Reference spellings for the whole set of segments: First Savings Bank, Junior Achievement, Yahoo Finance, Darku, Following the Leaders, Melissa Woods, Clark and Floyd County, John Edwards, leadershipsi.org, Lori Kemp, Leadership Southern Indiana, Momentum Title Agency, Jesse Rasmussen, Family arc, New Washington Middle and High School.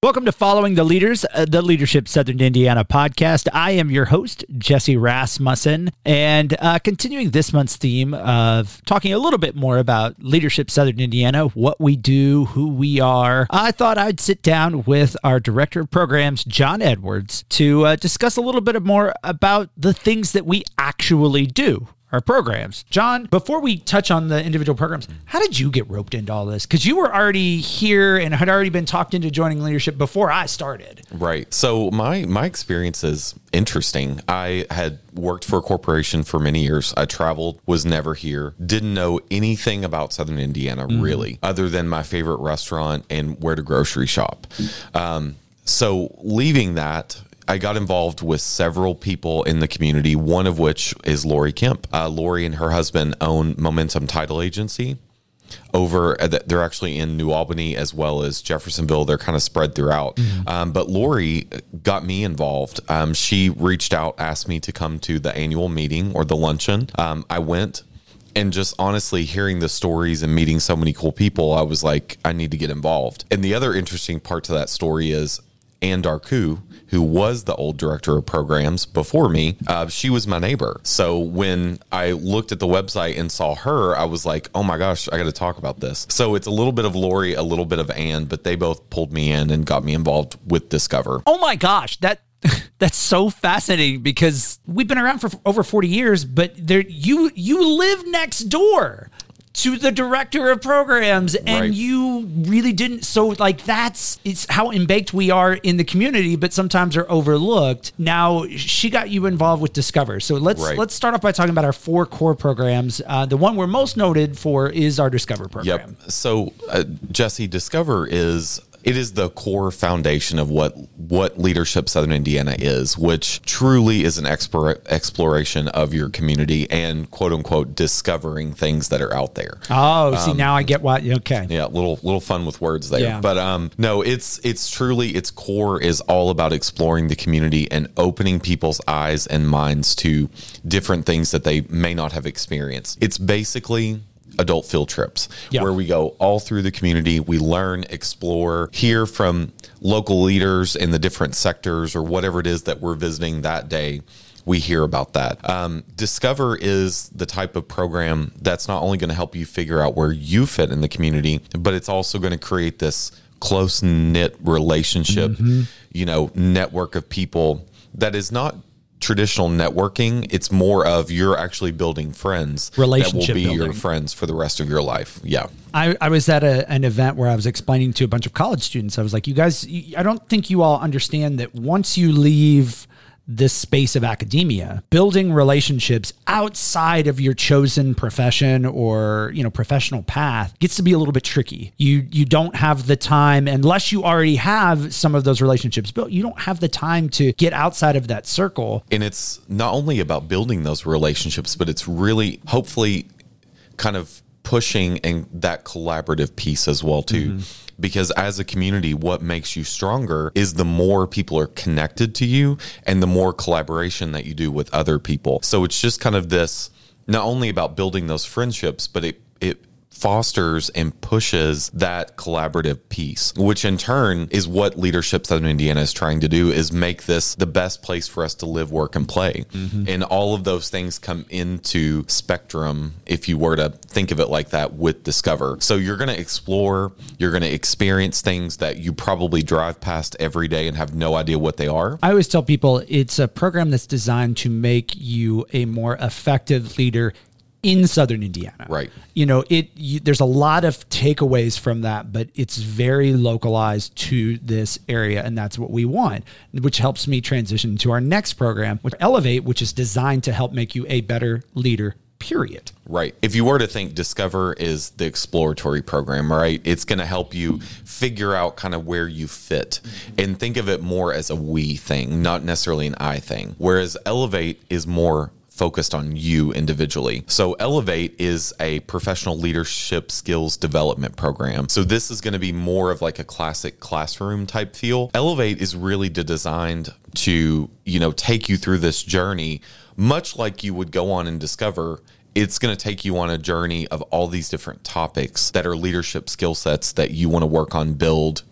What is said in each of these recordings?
Welcome to Following the Leaders, the Leadership Southern Indiana podcast. I am your host, Jesse Rasmussen, and continuing this month's theme of talking a little bit more about Leadership Southern Indiana, what we do, who we are, I thought I'd sit down with our Director of Programs, John Edwards, to discuss a little bit more about the things that we actually do. Our programs. John, before we touch on the individual programs, how did you get roped into all this? Because you were already here and had already been talked into joining leadership before I started. Right. So my experience is interesting. I had worked for a corporation for many years. I traveled, was never here, didn't know anything about Southern Indiana, really, other than my favorite restaurant and where to grocery shop. So leaving that, I got involved with several people in the community, one of which is Lori Kemp. Lori and her husband own Momentum Title Agency. They're actually in New Albany as well as Jeffersonville. They're kind of spread throughout. But Lori got me involved. She reached out, asked me to come to the annual meeting or the luncheon. I went. And just honestly hearing the stories and meeting so many cool people, I was like, I need to get involved. And the other interesting part to that story is, and Darku, who was the old director of programs before me, she was my neighbor. So when I looked at the website and saw her, I was like, oh my gosh, I got to talk about this. So it's a little bit of Lori, a little bit of Ann, but they both pulled me in and got me involved with Discover. Oh my gosh, that's so fascinating because we've been around for over 40 years, but there you live next door to the director of programs, and right. You really didn't. So like it's how embedded we are in the community, but sometimes are overlooked. Now she got you involved with Discover. So let's start off by talking about our four core programs. The one we're most noted for is our Discover program. Yep. So Jesse, Discover is the core foundation of what Leadership Southern Indiana is, which truly is an exploration of your community and quote unquote discovering things that are out there. Oh, see, now I get why. Okay. Yeah. Little fun with words there, yeah. But no, it's truly, its core is all about exploring the community and opening people's eyes and minds to different things that they may not have experienced. It's basically adult field trips, yep, where we go all through the community. We learn, explore, hear from local leaders in the different sectors or whatever it is that we're visiting that day. We hear about that. Discover is the type of program that's not only going to help you figure out where you fit in the community, but it's also going to create this close-knit relationship, network of people that is not traditional networking. It's more of you're actually building friends that will be your friends for the rest of your life. Yeah. I was at an event where I was explaining to a bunch of college students. I was like, you guys, I don't think you all understand that once you leave this space of academia, building relationships outside of your chosen profession or, professional path gets to be a little bit tricky. You don't have the time, unless you already have some of those relationships built, you don't have the time to get outside of that circle. And it's not only about building those relationships, but it's really hopefully kind of pushing and that collaborative piece as well too. Mm-hmm. Because as a community, what makes you stronger is the more people are connected to you and the more collaboration that you do with other people. So it's just kind of this, not only about building those friendships, but it fosters and pushes that collaborative piece, which in turn is what Leadership Southern Indiana is trying to do, is make this the best place for us to live, work, and play. Mm-hmm. And all of those things come into spectrum, if you were to think of it like that, with Discover. So you're going to explore, you're going to experience things that you probably drive past every day and have no idea what they are. I always tell people it's a program that's designed to make you a more effective leader in Southern Indiana. Right. There's a lot of takeaways from that, but it's very localized to this area. And that's what we want, which helps me transition to our next program, which Elevate, which is designed to help make you a better leader, period. Right. If you were to think Discover is the exploratory program, right? It's going to help you figure out kind of where you fit and think of it more as a we thing, not necessarily an I thing. Whereas Elevate is more focused on you individually. So Elevate is a professional leadership skills development program. So this is going to be more of like a classic classroom type feel. Elevate is really designed to, take you through this journey, much like you would go on and Discover. It's going to take you on a journey of all these different topics that are leadership skill sets that you want to work on, build,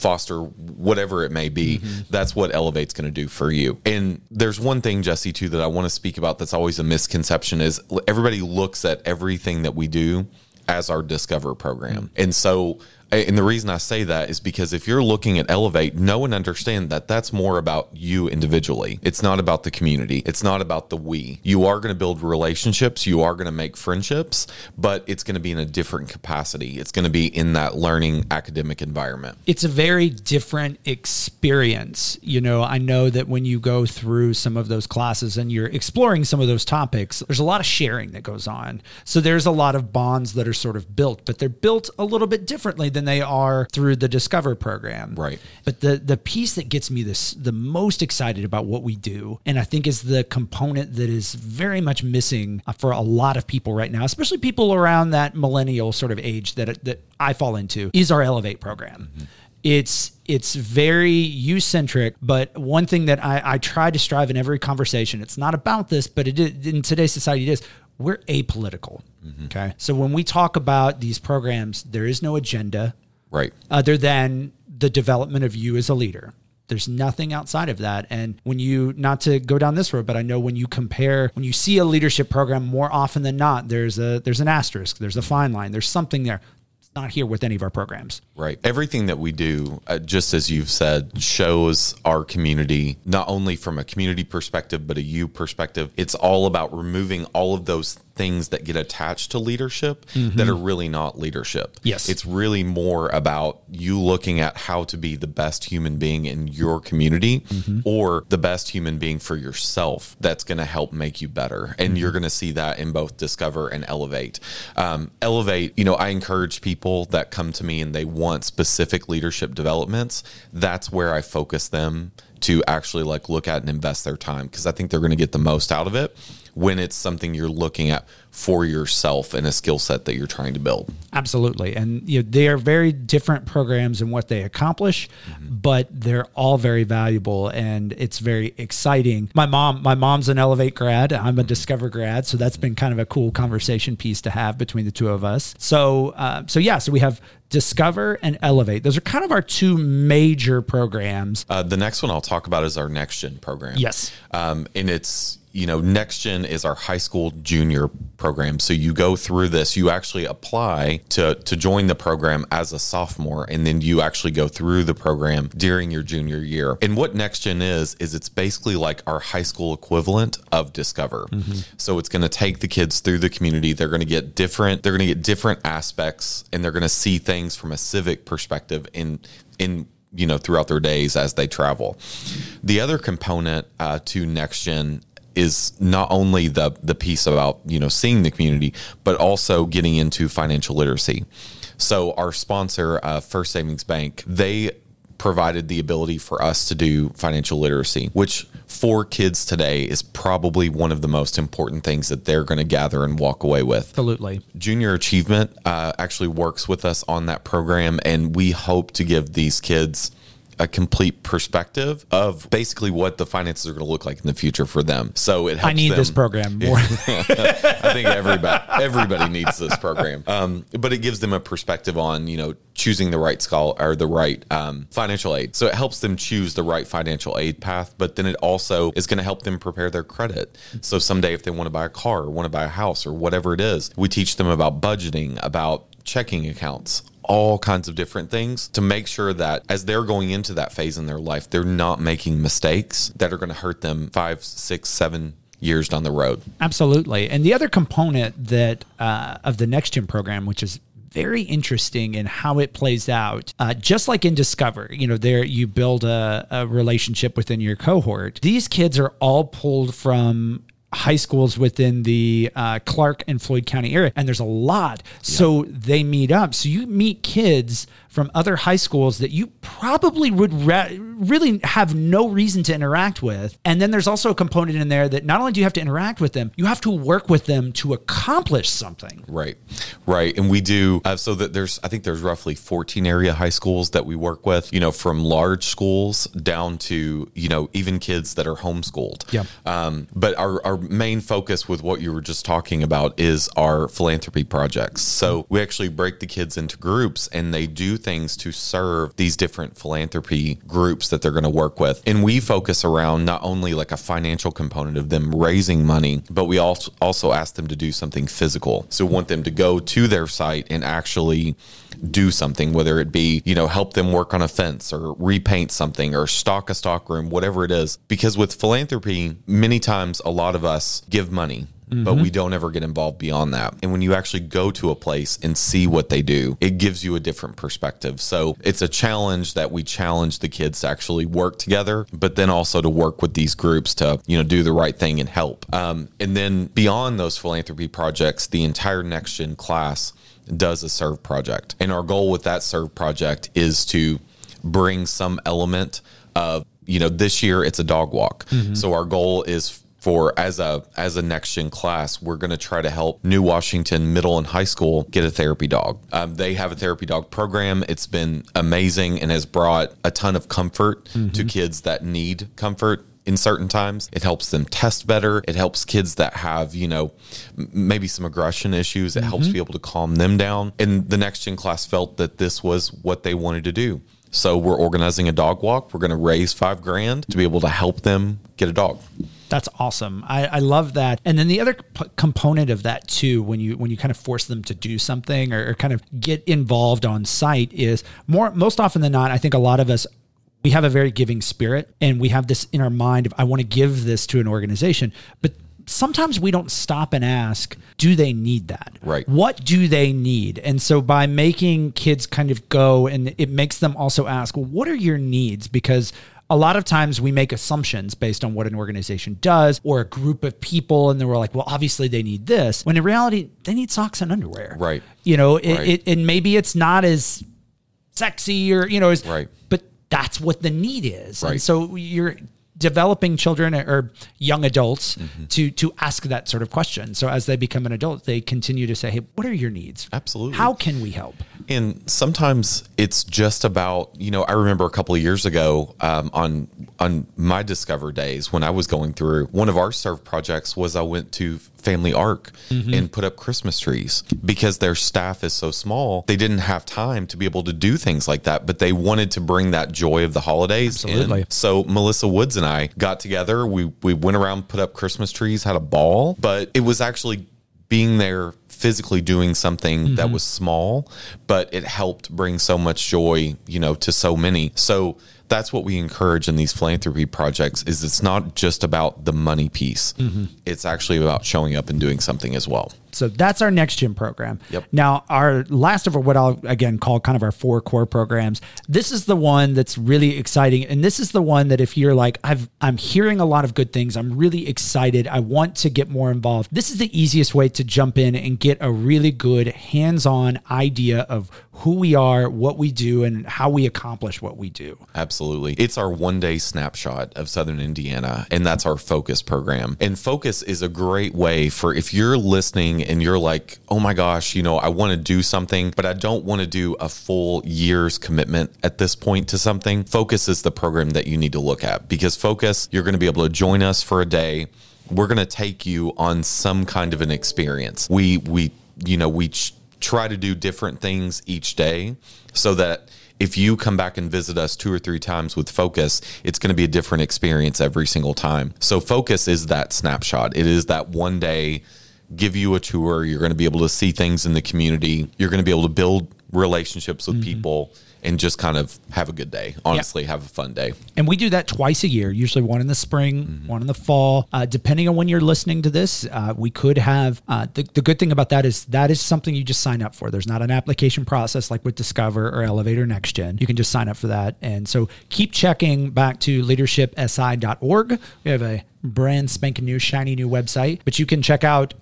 foster, whatever it may be, mm-hmm. that's what Elevate's going to do for you. And there's one thing, Jesse, too, that I want to speak about that's always a misconception is everybody looks at everything that we do as our Discover program. And so, and the reason I say that is because if you're looking at Elevate, know and understand that that's more about you individually. It's not about the community. It's not about the we. You are going to build relationships. You are going to make friendships, but it's going to be in a different capacity. It's going to be in that learning academic environment. It's a very different experience. You know, I know that when you go through some of those classes and you're exploring some of those topics, there's a lot of sharing that goes on. So there's a lot of bonds that are sort of built, but they're built a little bit differently than they are through the Discover program. Right. But the piece that gets me the most excited about what we do, and I think is the component that is very much missing for a lot of people right now, especially people around that millennial sort of age that I fall into, is our Elevate program. Mm-hmm. It's very you-centric, but one thing that I try to strive in every conversation, it's not about this, but in today's society it is, we're apolitical. Mm-hmm. Okay. So when we talk about these programs, there is no agenda. Right. Other than the development of you as a leader. There's nothing outside of that. And when you, not to go down this road, but I know when you see a leadership program more often than not, there's an asterisk, there's a fine line, there's something there. Not here with any of our programs. Right. Everything that we do, just as you've said, shows our community, not only from a community perspective, but a you perspective. It's all about removing all of those things that get attached to leadership mm-hmm. that are really not leadership. Yes. It's really more about you looking at how to be the best human being in your community mm-hmm. or the best human being for yourself that's going to help make you better. And mm-hmm. you're going to see that in both Discover and Elevate. Elevate, you know, I encourage people that come to me and they want specific leadership developments. That's where I focus them to actually like look at and invest their time, because I think they're going to get the most out of it when it's something you're looking at for yourself and a skill set that you're trying to build. Absolutely. And you know, they are very different programs in what they accomplish, mm-hmm. but they're all very valuable and it's very exciting. My mom's an Elevate grad. I'm a Discover grad. So that's been kind of a cool conversation piece to have between the two of us. So we have Discover and Elevate. Those are kind of our two major programs. The next one I'll talk about is our Next Gen program. Yes. And it's, you know, Next Gen is our high school junior program. So you go through this, you actually apply to join the program as a sophomore, and then you actually go through the program during your junior year. And what Next Gen is it's basically like our high school equivalent of Discover. Mm-hmm. So it's going to take the kids through the community. They're going to get different aspects, and they're going to see things from a civic perspective in you know, throughout their days as they travel. The other component to Next Gen is not only the piece about, you know, seeing the community, but also getting into financial literacy. So our sponsor, First Savings Bank, they provided the ability for us to do financial literacy, which for kids today is probably one of the most important things that they're going to gather and walk away with. Absolutely. Junior Achievement actually works with us on that program, and we hope to give these kids a complete perspective of basically what the finances are going to look like in the future for them. So it helps. I need this program more. I think everybody needs this program. But it gives them a perspective on, you know, choosing the right scholar or the right financial aid. So it helps them choose the right financial aid path, but then it also is going to help them prepare their credit. So someday if they want to buy a car or want to buy a house or whatever it is, we teach them about budgeting, about checking accounts, all kinds of different things to make sure that as they're going into that phase in their life, they're not making mistakes that are going to hurt them 5, 6, 7 years down the road. Absolutely. And the other component that of the Next Gen program, which is very interesting in how it plays out, just like in Discover, you know, there you build a relationship within your cohort. These kids are all pulled from high schools within the Clark and Floyd County area. And there's a lot. Yeah. So they meet up. So you meet kids from other high schools that you probably would really have no reason to interact with. And then there's also a component in there that not only do you have to interact with them, you have to work with them to accomplish something. Right. Right. And we do. So that there's roughly 14 area high schools that we work with, you know, from large schools down to, you know, even kids that are homeschooled. Yeah. But our main focus with what you were just talking about is our philanthropy projects. So we actually break the kids into groups and they do things to serve these different philanthropy groups that they're going to work with. And we focus around not only like a financial component of them raising money, but we also ask them to do something physical. So we want them to go to their site and actually do something, whether it be, you know, help them work on a fence or repaint something or stock a stockroom, whatever it is. Because with philanthropy, many times a lot of us give money, but we don't ever get involved beyond that. And when you actually go to a place and see what they do, it gives you a different perspective. So it's a challenge that we challenge the kids to actually work together, but then also to work with these groups to, you know, do the right thing and help. And then beyond those philanthropy projects, the entire Next Gen class does a serve project. And our goal with that serve project is to bring some element of, you know, this year it's a dog walk. Mm-hmm. So our goal is for as a Next Gen class, we're going to try to help New Washington Middle and High School get a therapy dog. They have a therapy dog program. It's been amazing and has brought a ton of comfort to kids that need comfort in certain times. It helps them test better. It helps kids that have, you know, maybe some aggression issues. It helps be able to calm them down. And the Next Gen class felt that this was what they wanted to do. So we're organizing a dog walk. We're going to raise $5,000 to be able to help them get a dog. That's awesome. I love that. And then the other component of that too, when you kind of force them to do something or kind of get involved on site, is most often than not, I think a lot of us, we have a very giving spirit and we have this in our mind of, I want to give this to an organization, but sometimes we don't stop and ask, do they need that? Right. What do they need? And so by making kids kind of go, and it makes them also ask, well, what are your needs? Because a lot of times we make assumptions based on what an organization does or a group of people. And then we're like, well, obviously they need this. When in reality, they need socks and underwear. Right. You know, and maybe it's not as sexy or, you know, but that's what the need is. Right. And so you're developing children or young adults to ask that sort of question. So as they become an adult, they continue to say, hey, what are your needs? Absolutely. How can we help? And sometimes it's just about, you know, I remember a couple of years ago on my Discover days when I was going through, one of our serve projects was I went to Family Arc and put up Christmas trees because their staff is so small. They didn't have time to be able to do things like that, but they wanted to bring that joy of the holidays in. So Melissa Woods and I got together. We went around, put up Christmas trees, had a ball, but it was actually being there physically doing something that was small, but it helped bring so much joy, you know, to so many. So that's what we encourage in these philanthropy projects is it's not just about the money piece. It's actually about showing up and doing something as well. So that's our Next Gen program. Yep. Now, our last of what I'll again call kind of our four core programs. This is the one that's really exciting. And this is the one that if you're like, I'm hearing a lot of good things, I'm really excited, I want to get more involved, this is the easiest way to jump in and get a really good hands-on idea of who we are, what we do, and how we accomplish what we do. Absolutely. It's our one-day snapshot of Southern Indiana, and that's our Focus program. And Focus is a great way for if you're listening and you're like, oh my gosh, you know, I want to do something, but I don't want to do a full year's commitment at this point to something. Focus is the program that you need to look at, because Focus, you're going to be able to join us for a day. We're going to take you on some kind of an experience. We try to do different things each day so that if you come back and visit us 2 or 3 times with Focus, it's going to be a different experience every single time. So Focus is that snapshot. It is that one day, give you a tour. You're going to be able to see things in the community. You're going to be able to build relationships with people and just kind of have a good day. Honestly, have a fun day. And we do that twice a year, usually one in the spring, one in the fall. Depending on when you're listening to this, we could have, the good thing about that is something you just sign up for. There's not an application process like with Discover or Elevator Next Gen. You can just sign up for that. And so keep checking back to leadershipsi.org. We have a brand spanking new, shiny new website. But you can check out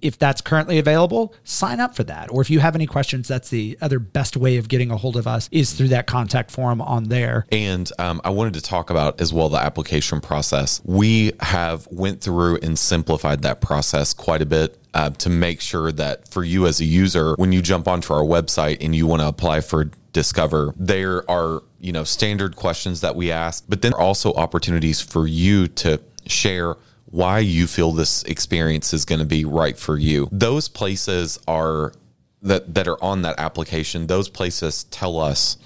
if that's currently available, sign up for that. Or if you have any questions, that's the other best way of getting a hold of us is through that contact form on there. And I wanted to talk about as well the application process. We have went through and simplified that process quite a bit. To make sure that for you as a user, when you jump onto our website and you want to apply for Discover, there are, you know, standard questions that we ask, but then also opportunities for you to share why you feel this experience is going to be right for you. Those places are that are on that application. Those places tell us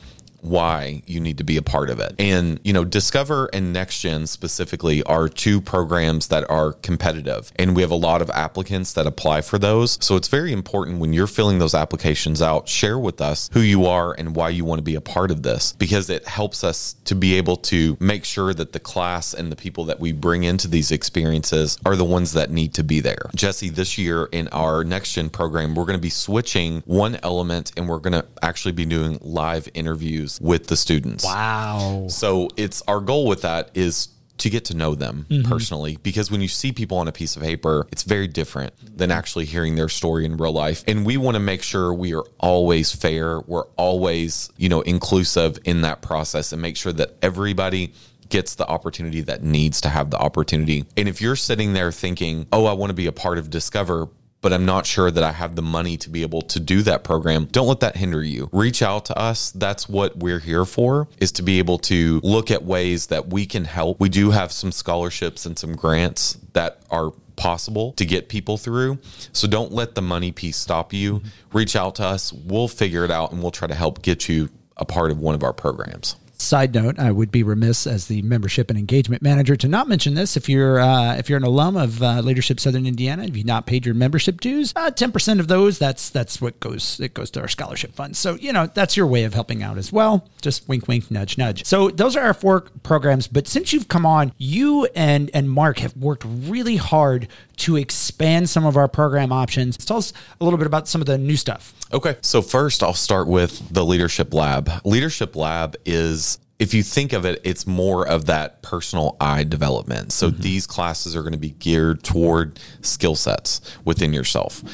why you need to be a part of it. And, you know, Discover and NextGen specifically are two programs that are competitive. And we have a lot of applicants that apply for those. So it's very important when you're filling those applications out, share with us who you are and why you want to be a part of this, because it helps us to be able to make sure that the class and the people that we bring into these experiences are the ones that need to be there. Jesse, this year in our NextGen program, we're going to be switching one element and we're going to actually be doing live interviews with the students. Wow. So it's our goal with that is to get to know them personally, because when you see people on a piece of paper, it's very different than actually hearing their story in real life. And we want to make sure we are always fair. We're always, you know, inclusive in that process and make sure that everybody gets the opportunity that needs to have the opportunity. And if you're sitting there thinking, oh, I want to be a part of Discover, but I'm not sure that I have the money to be able to do that program, don't let that hinder you. Reach out to us. That's what we're here for, is to be able to look at ways that we can help. We do have some scholarships and some grants that are possible to get people through. So don't let the money piece stop you. Reach out to us. We'll figure it out and we'll try to help get you a part of one of our programs. Side note, I would be remiss as the membership and engagement manager to not mention this. If you're an alum of Leadership Southern Indiana, if you've not paid your membership dues, 10% of those, that's what goes to our scholarship fund. So, you know, that's your way of helping out as well. Just wink, wink, nudge, nudge. So those are our four programs. But since you've come on, you and Mark have worked really hard to expand some of our program options. Tell us a little bit about some of the new stuff. Okay. So first I'll start with the Leadership Lab. Leadership Lab is, if you think of it, it's more of that personal eye development. So these classes are going to be geared toward skill sets within yourself.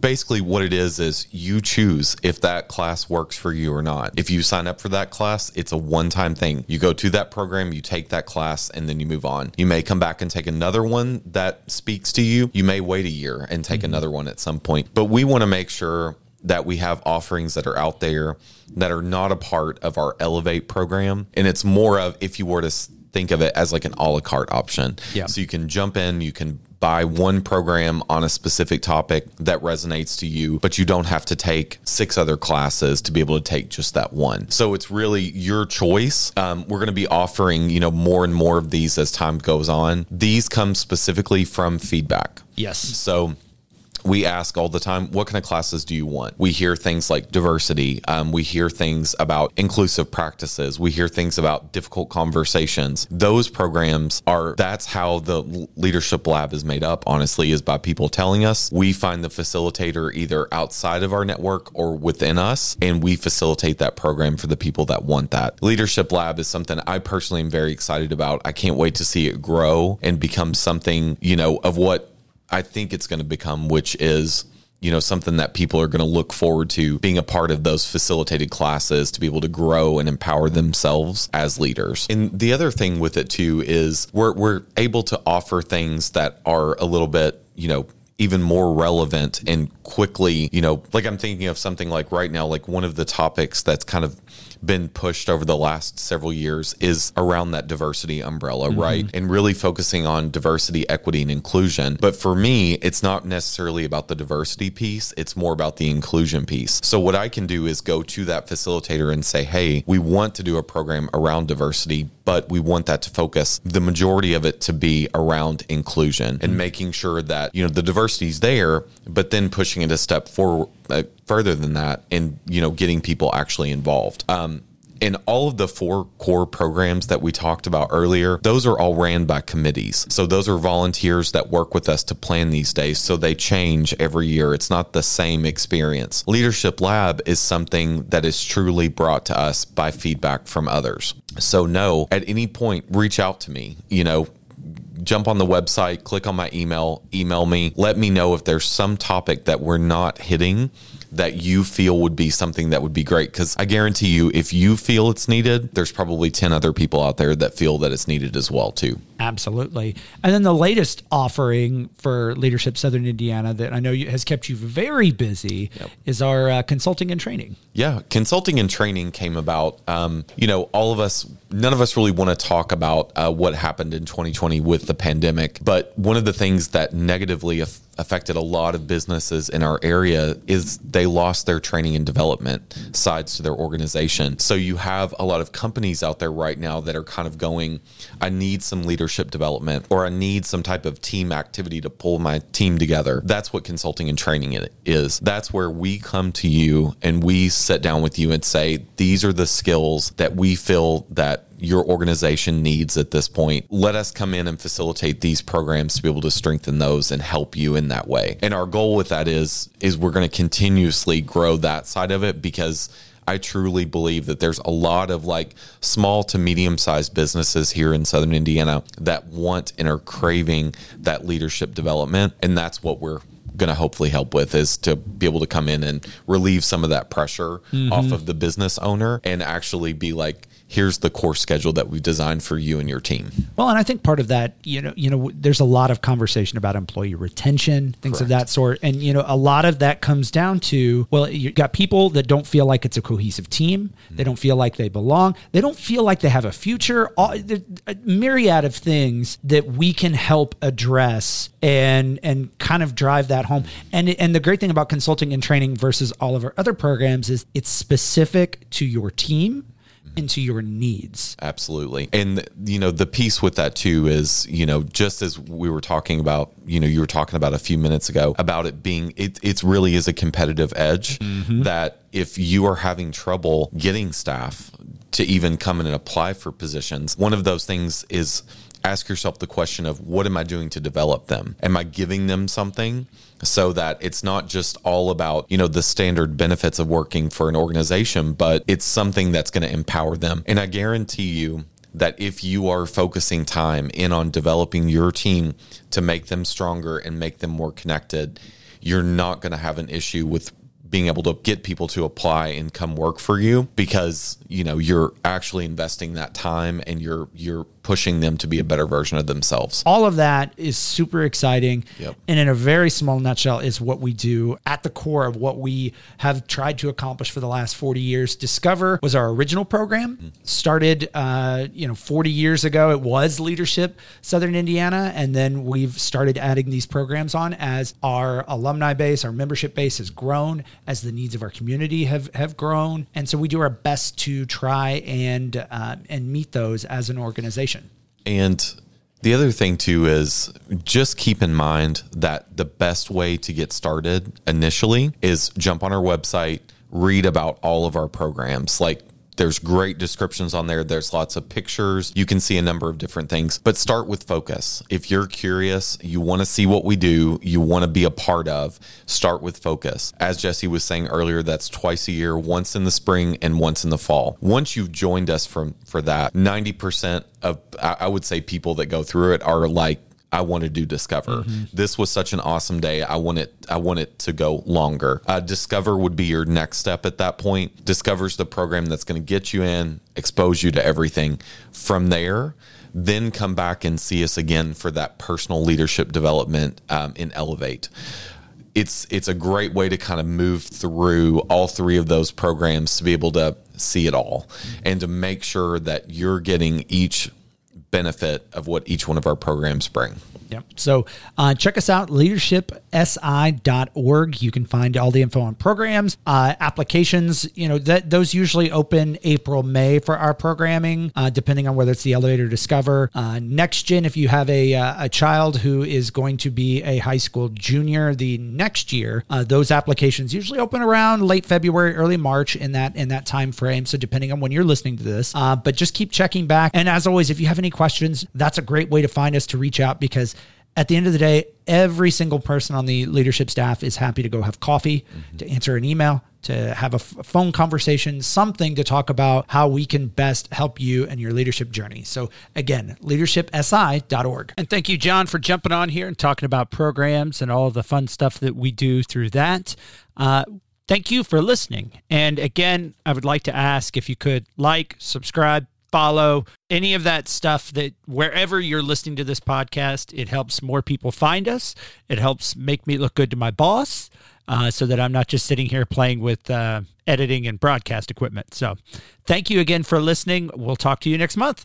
Basically what it is you choose if that class works for you or not. If you sign up for that class, it's a one-time thing. You go to that program, you take that class, and then you move on. You may come back and take another one that speaks to you. You may wait a year and take another one at some point. But we want to make sure that we have offerings that are out there that are not a part of our Elevate program. And it's more of, if you were to think of it as like an a la carte option. Yeah. So you can jump in, you can buy one program on a specific topic that resonates to you, but you don't have to take six other classes to be able to take just that one. So it's really your choice. We're going to be offering, you know, more and more of these as time goes on. These come specifically from feedback. Yes. So we ask all the time, what kind of classes do you want? We hear things like diversity. We hear things about inclusive practices. We hear things about difficult conversations. Those programs that's how the Leadership Lab is made up, honestly, is by people telling us. We find the facilitator either outside of our network or within us, and we facilitate that program for the people that want that. Leadership Lab is something I personally am very excited about. I can't wait to see it grow and become something, you know, of what I think it's going to become, which is, you know, something that people are going to look forward to being a part of, those facilitated classes to be able to grow and empower themselves as leaders. And the other thing with it too is we're able to offer things that are a little bit, you know, even more relevant and quickly, you know, like I'm thinking of something like right now, like one of the topics that's kind of been pushed over the last several years is around that diversity umbrella, right? And really focusing on diversity, equity, and inclusion. But for me, it's not necessarily about the diversity piece. It's more about the inclusion piece. So what I can do is go to that facilitator and say, hey, we want to do a program around diversity, but we want that to focus the majority of it to be around inclusion and making sure that, you know, the diversity is there, but then pushing it a step forward, further than that, and, you know, getting people actually involved. In all of the four core programs that we talked about earlier, those are all ran by committees. So those are volunteers that work with us to plan these days. So they change every year. It's not the same experience. Leadership Lab is something that is truly brought to us by feedback from others. So no, at any point, reach out to me, you know, jump on the website, click on my email, email me, let me know if there's some topic that we're not hitting that you feel would be something that would be great. Because I guarantee you, if you feel it's needed, there's probably 10 other people out there that feel that it's needed as well, too. Absolutely. And then the latest offering for Leadership Southern Indiana that I know has kept you very busy is our consulting and training. Yeah. Consulting and training came about, all of us, none of us really want to talk about what happened in 2020 with the pandemic. But one of the things that negatively affected a lot of businesses in our area is they lost their training and development sides to their organization. So you have a lot of companies out there right now that are kind of going, I need some leadership development, or I need some type of team activity to pull my team together. That's what consulting and training is. That's where we come to you and we sit down with you and say, these are the skills that we feel that your organization needs at this point. Let us come in and facilitate these programs to be able to strengthen those and help you in that way. And our goal with that is we're going to continuously grow that side of it, because I truly believe that there's a lot of small to medium-sized businesses here in Southern Indiana that want and are craving that leadership development. And that's what we're going to hopefully help with, is to be able to come in and relieve some of that pressure off of the business owner and actually be here's the course schedule that we've designed for you and your team. Well, and I think part of that, there's a lot of conversation about employee retention, things of that sort. And, a lot of that comes down to, well, you've got people that don't feel like it's a cohesive team. They don't feel like they belong. They don't feel like they have a future. There's a myriad of things that we can help address and kind of drive that home. And the great thing about consulting and training versus all of our other programs is it's specific to your team, into your needs. Absolutely. And, the piece with that too is, just as we were talking about, you were talking about a few minutes ago about it being, it really is a competitive edge that if you are having trouble getting staff to even come in and apply for positions, one of those things is ask yourself the question of, what am I doing to develop them? Am I giving them something? So that it's not just all about, the standard benefits of working for an organization, but it's something that's going to empower them. And I guarantee you that if you are focusing time in on developing your team to make them stronger and make them more connected, you're not going to have an issue with being able to get people to apply and come work for you, because, you're actually investing that time and you're pushing them to be a better version of themselves. All of that is super exciting. Yep. And in a very small nutshell is what we do at the core of what we have tried to accomplish for the last 40 years. Discover was our original program, started, 40 years ago. It was Leadership Southern Indiana. And then we've started adding these programs on as our alumni base, our membership base has grown, as the needs of our community have grown. And so we do our best to try and meet those as an organization. And the other thing too is just keep in mind that the best way to get started initially is jump on our website, read about all of our programs. There's great descriptions on there. There's lots of pictures. You can see a number of different things, but start with focus. If you're curious, you want to see what we do, you want to be a part of, start with focus. As Jesse was saying earlier, that's twice a year, once in the spring and once in the fall. Once you've joined us for that, 90% of, I would say, people that go through it are like, I want to do Discover. This was such an awesome day. I want it to go longer. Discover would be your next step at that point. Discover's the program that's going to get you in, expose you to everything. From there, then come back and see us again for that personal leadership development in Elevate. It's a great way to kind of move through all three of those programs to be able to see it all and to make sure that you're getting each benefit of what each one of our programs bring. Yep. So check us out, leadershipsi.org. You can find all the info on programs, applications, those usually open April, May for our programming, depending on whether it's the Elevate or Discover. Next Gen, if you have a child who is going to be a high school junior the next year, those applications usually open around late February, early March in that time frame. So depending on when you're listening to this, but just keep checking back. And as always, if you have any questions, that's a great way to find us, to reach out, because at the end of the day, every single person on the leadership staff is happy to go have coffee, mm-hmm. to answer an email, to have a phone conversation, something to talk about how we can best help you and your leadership journey. So again, leadershipsi.org. And thank you, John, for jumping on here and talking about programs and all the fun stuff that we do through that. Thank you for listening. And again, I would like to ask if you could like, subscribe, follow, any of that stuff that wherever you're listening to this podcast, it helps more people find us. It helps make me look good to my boss so that I'm not just sitting here playing with editing and broadcast equipment. So thank you again for listening. We'll talk to you next month.